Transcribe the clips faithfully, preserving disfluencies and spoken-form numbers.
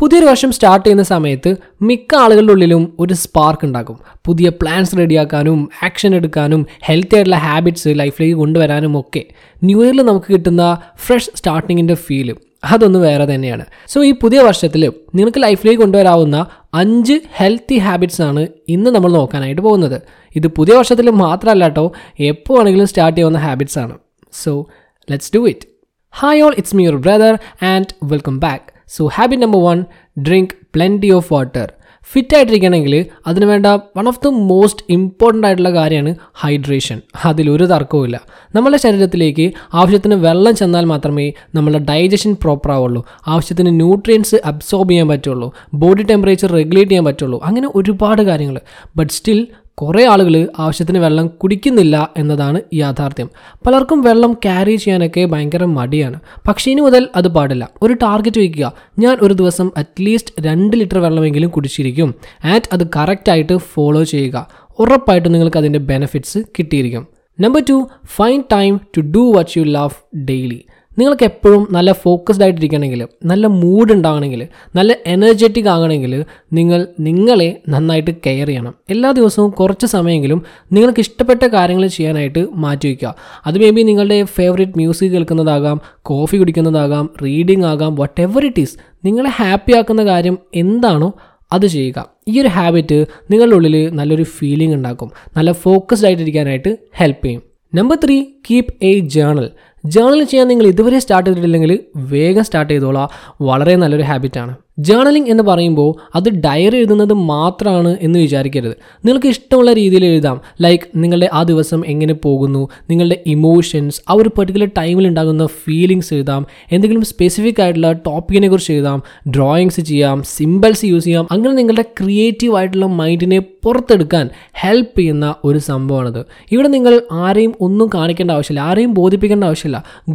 പുതിയൊരു വർഷം സ്റ്റാർട്ട് ചെയ്യുന്ന സമയത്ത് മിക്ക ആളുകളുടെ ഉള്ളിലും ഒരു സ്പാർക്ക് ഉണ്ടാകും. പുതിയ പ്ലാൻസ് റെഡിയാക്കാനും ആക്ഷൻ എടുക്കാനും ഹെൽത്തി ആയിട്ടുള്ള ഹാബിറ്റ്സ് ലൈഫിലേക്ക് കൊണ്ടുവരാനും ഒക്കെ ന്യൂ ഇയറിൽ നമുക്ക് കിട്ടുന്ന ഫ്രഷ് സ്റ്റാർട്ടിങ്ങിൻ്റെ ഫീല് അതൊന്ന് വേറെ തന്നെയാണ്. സോ ഈ പുതിയ വർഷത്തിൽ നിങ്ങൾക്ക് ലൈഫിലേക്ക് കൊണ്ടുവരാവുന്ന അഞ്ച് ഹെൽത്തി ഹാബിറ്റ്സാണ് ഇന്ന് നമ്മൾ നോക്കാനായിട്ട് പോകുന്നത്. ഇത് പുതിയ വർഷത്തിൽ മാത്രമല്ല കേട്ടോ, എപ്പോൾ ആണെങ്കിലും സ്റ്റാർട്ട് ചെയ്യുന്ന ഹാബിറ്റ്സാണ്. So let's do it. Hi all, it's me your brother and welcome back. So habit number one, drink plenty of water. Fit ആയിട്ടിരിക്കണമെങ്കിൽ അതിന് വേണ്ട one of the most important ആയിട്ടുള്ള കാര്യമാണ് ഹൈഡ്രേഷൻ. അതിലൊരു തർക്കവും ഇല്ല. നമ്മളുടെ ശരീരത്തിലേക്ക് ആവശ്യത്തിന് വെള്ളം ചെന്നാൽ മാത്രമേ നമ്മളുടെ ഡൈജഷൻ പ്രോപ്പർ ആവുള്ളൂ, ആവശ്യത്തിന് ന്യൂട്രിയൻസ് അബ്സോർബ് ചെയ്യാൻ പറ്റുള്ളൂ, ബോഡി ടെമ്പറേച്ചർ റെഗുലേറ്റ് ചെയ്യാൻ പറ്റുള്ളൂ, അങ്ങനെ ഒരുപാട് കാര്യങ്ങൾ. ബട്ട് സ്റ്റിൽ കുറേ ആളുകൾ ആവശ്യത്തിന് വെള്ളം കുടിക്കുന്നില്ല എന്നതാണ് യാഥാർത്ഥ്യം. പലർക്കും വെള്ളം ക്യാരി ചെയ്യാനൊക്കെ ഭയങ്കര മടിയാണ്. പക്ഷേ ഇനി മുതൽ അത് പാടില്ല. ഒരു ടാർഗറ്റ് വയ്ക്കുക, ഞാൻ ഒരു ദിവസം അറ്റ്ലീസ്റ്റ് രണ്ട് ലിറ്റർ വെള്ളമെങ്കിലും കുടിച്ചിരിക്കും ആൻഡ് അത് കറക്റ്റായിട്ട് ഫോളോ ചെയ്യുക. ഉറപ്പായിട്ടും നിങ്ങൾക്ക് അതിൻ്റെ ബെനിഫിറ്റ്സ് കിട്ടിയിരിക്കും. Number two, find time to do what you love daily. നിങ്ങൾക്ക് എപ്പോഴും നല്ല ഫോക്കസ്ഡ് ആയിട്ടിരിക്കണമെങ്കിൽ, നല്ല മൂഡ് ഉണ്ടാകണമെങ്കിൽ, നല്ല എനർജറ്റിക് ആകണമെങ്കിൽ നിങ്ങൾ നിങ്ങളെ നന്നായിട്ട് കെയർ ചെയ്യണം. എല്ലാ ദിവസവും കുറച്ച് സമയമെങ്കിലും നിങ്ങൾക്ക് ഇഷ്ടപ്പെട്ട കാര്യങ്ങൾ ചെയ്യാനായിട്ട് മാറ്റി വയ്ക്കുക. അത് മേ ബി നിങ്ങളുടെ ഫേവറേറ്റ് മ്യൂസിക് കേൾക്കുന്നതാകാം, കോഫി കുടിക്കുന്നതാകാം, റീഡിംഗ് ആകാം, വട്ട് എവർ ഇറ്റ് ഈസ്. നിങ്ങളെ ഹാപ്പി ആക്കുന്ന കാര്യം എന്താണോ അത് ചെയ്യുക. ഈ ഒരു ഹാബിറ്റ് നിങ്ങളുടെ ഉള്ളിൽ നല്ലൊരു ഫീലിംഗ് ഉണ്ടാക്കും, നല്ല ഫോക്കസ്ഡ് ആയിട്ടിരിക്കാനായിട്ട് ഹെൽപ്പ് ചെയ്യും. Number three, keep a journal. Journal ചെയ്യാൻ നിങ്ങൾ ഇതുവരെ സ്റ്റാർട്ട് ചെയ്തിട്ടില്ലെങ്കിൽ വേഗം സ്റ്റാർട്ട് ചെയ്തോളാം. വളരെ നല്ലൊരു ഹാബിറ്റാണ്. ജേണലിംഗ് എന്ന് പറയുമ്പോൾ അത് ഡയറി എഴുതുന്നത് മാത്രമാണ് എന്ന് വിചാരിക്കരുത്. നിങ്ങൾക്ക് ഇഷ്ടമുള്ള രീതിയിൽ എഴുതാം. ലൈക്ക് നിങ്ങളുടെ ആ ദിവസം എങ്ങനെ പോകുന്നു, നിങ്ങളുടെ ഇമോഷൻസ്, ആ ഒരു പെർട്ടിക്കുലർ ടൈമിലുണ്ടാകുന്ന ഫീലിങ്സ് എഴുതാം. എന്തെങ്കിലും സ്പെസിഫിക് ആയിട്ടുള്ള ടോപ്പിക്കിനെ കുറിച്ച് എഴുതാം. ഡ്രോയിങ്സ് ചെയ്യാം, സിംബൽസ് യൂസ് ചെയ്യാം. അങ്ങനെ നിങ്ങളുടെ ക്രിയേറ്റീവ് ആയിട്ടുള്ള മൈൻഡിനെ പുറത്തെടുക്കാൻ ഹെൽപ്പ് ചെയ്യുന്ന ഒരു സംഭവമാണത്. ഇവിടെ നിങ്ങൾ ആരെയും ഒന്നും കാണിക്കേണ്ട ആവശ്യമില്ല, ആരെയും ബോധിപ്പിക്കേണ്ട ആവശ്യമില്ല,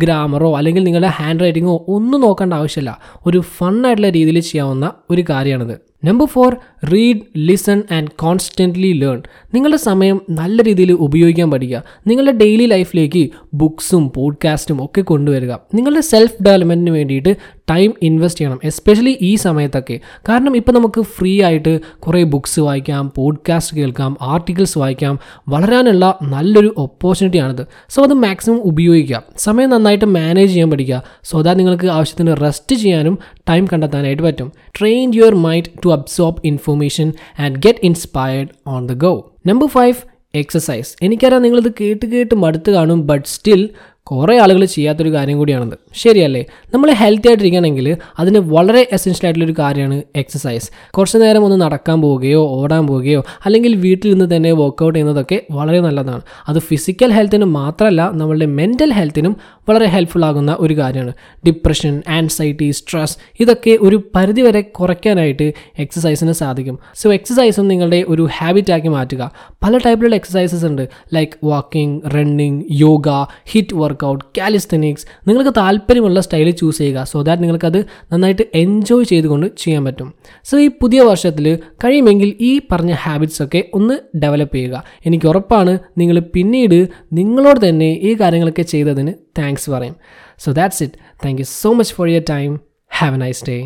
ഗ്രാമറോ അല്ലെങ്കിൽ നിങ്ങളുടെ ഹാൻഡ് റൈറ്റിങ്ങോ ഒന്നും നോക്കേണ്ട ആവശ്യമില്ല. ഒരു ഫണ്ണായിട്ടുള്ള രീതിയിൽ ചെയ്യാവുന്ന ഒരു കാര്യമാണിത്. Number four, read, listen and constantly learn. നിങ്ങളുടെ സമയം നല്ല രീതിയിൽ ഉപയോഗിക്കാൻ പഠിക്കുക. നിങ്ങളുടെ ഡെയിലി ലൈഫിലേക്ക് ബുക്സും പോഡ്കാസ്റ്റും ഒക്കെ കൊണ്ടുവരിക. നിങ്ങളുടെ സെൽഫ് ഡെവലപ്മെൻറ്റിന് വേണ്ടിയിട്ട് ടൈം ഇൻവെസ്റ്റ് ചെയ്യണം, എസ്പെഷ്യലി ഈ സമയത്തൊക്കെ. കാരണം ഇപ്പോൾ നമുക്ക് ഫ്രീ ആയിട്ട് കുറേ ബുക്സ് വായിക്കാം, പോഡ്കാസ്റ്റ് കേൾക്കാം, ആർട്ടിക്കിൾസ് വായിക്കാം. വളരാനുള്ള നല്ലൊരു ഓപ്പർച്യൂണിറ്റിയാണിത്. സോ അത് മാക്സിമം ഉപയോഗിക്കുക. സമയം നന്നായിട്ട് മാനേജ് ചെയ്യാൻ പഠിക്കുക. സോ ദാറ്റ് നിങ്ങൾക്ക് ആവശ്യത്തിന് റെസ്റ്റ് ചെയ്യാനും ടൈം കണ്ടെത്താനായിട്ട് പറ്റും. Train your mind to absorb information and get inspired on the go. Number five, exercise. എനിക്കറിയാം നിങ്ങളിത് കേട്ട് കേട്ട് മടുത്ത് കാണും, ബട്ട് സ്റ്റിൽ കുറേ ആളുകൾ ചെയ്യാത്തൊരു കാര്യം കൂടിയാണത്, ശരിയല്ലേ? നമ്മൾ ഹെൽത്തി ആയിട്ടിരിക്കണമെങ്കിൽ അതിന് വളരെ എസെൻഷ്യൽ ആയിട്ടുള്ളൊരു കാര്യമാണ് എക്സസൈസ്. കുറച്ച് നേരം ഒന്ന് നടക്കാൻ പോവുകയോ ഓടാൻ പോവുകയോ അല്ലെങ്കിൽ വീട്ടിൽ നിന്ന് തന്നെ വർക്കൗട്ട് ചെയ്യുന്നതൊക്കെ വളരെ നല്ലതാണ്. അത് ഫിസിക്കൽ ഹെൽത്തിനും മാത്രമല്ല നമ്മളുടെ മെൻ്റൽ ഹെൽത്തിനും വളരെ ഹെൽപ്ഫുൾ ആകുന്ന ഒരു കാര്യമാണ്. ഡിപ്രഷൻ, ആൻസൈറ്റി, സ്ട്രെസ്, ഇതൊക്കെ ഒരു പരിധിവരെ കുറയ്ക്കാനായിട്ട് എക്സസൈസിന് സാധിക്കും. സോ എക്സസൈസും നിങ്ങളുടെ ഒരു ഹാബിറ്റാക്കി മാറ്റുക. പല ടൈപ്പിലുള്ള എക്സസൈസസ് ഉണ്ട്, like walking, running, yoga, HIIT work workout, calisthenics. നിങ്ങൾക്ക് താല്പര്യമുള്ള സ്റ്റൈൽ ചൂസ് ചെയ്യുക. സോ ദാറ്റ് നിങ്ങൾക്കത് നന്നായിട്ട് എൻജോയ് ചെയ്തുകൊണ്ട് ചെയ്യാൻ പറ്റും. സോ ഈ പുതിയ വർഷത്തിൽ കഴിയുമെങ്കിൽ ഈ പറഞ്ഞ ഹാബിറ്റ്സൊക്കെ ഒന്ന് ഡെവലപ്പ് ചെയ്യുക. എനിക്ക് ഉറപ്പാണ് നിങ്ങൾ പിന്നീട് നിങ്ങളോട് തന്നെ ഈ കാര്യങ്ങളൊക്കെ ചെയ്തതിന് താങ്ക്സ് പറയും. So that's it. Thank you so much for your time. Have a nice day.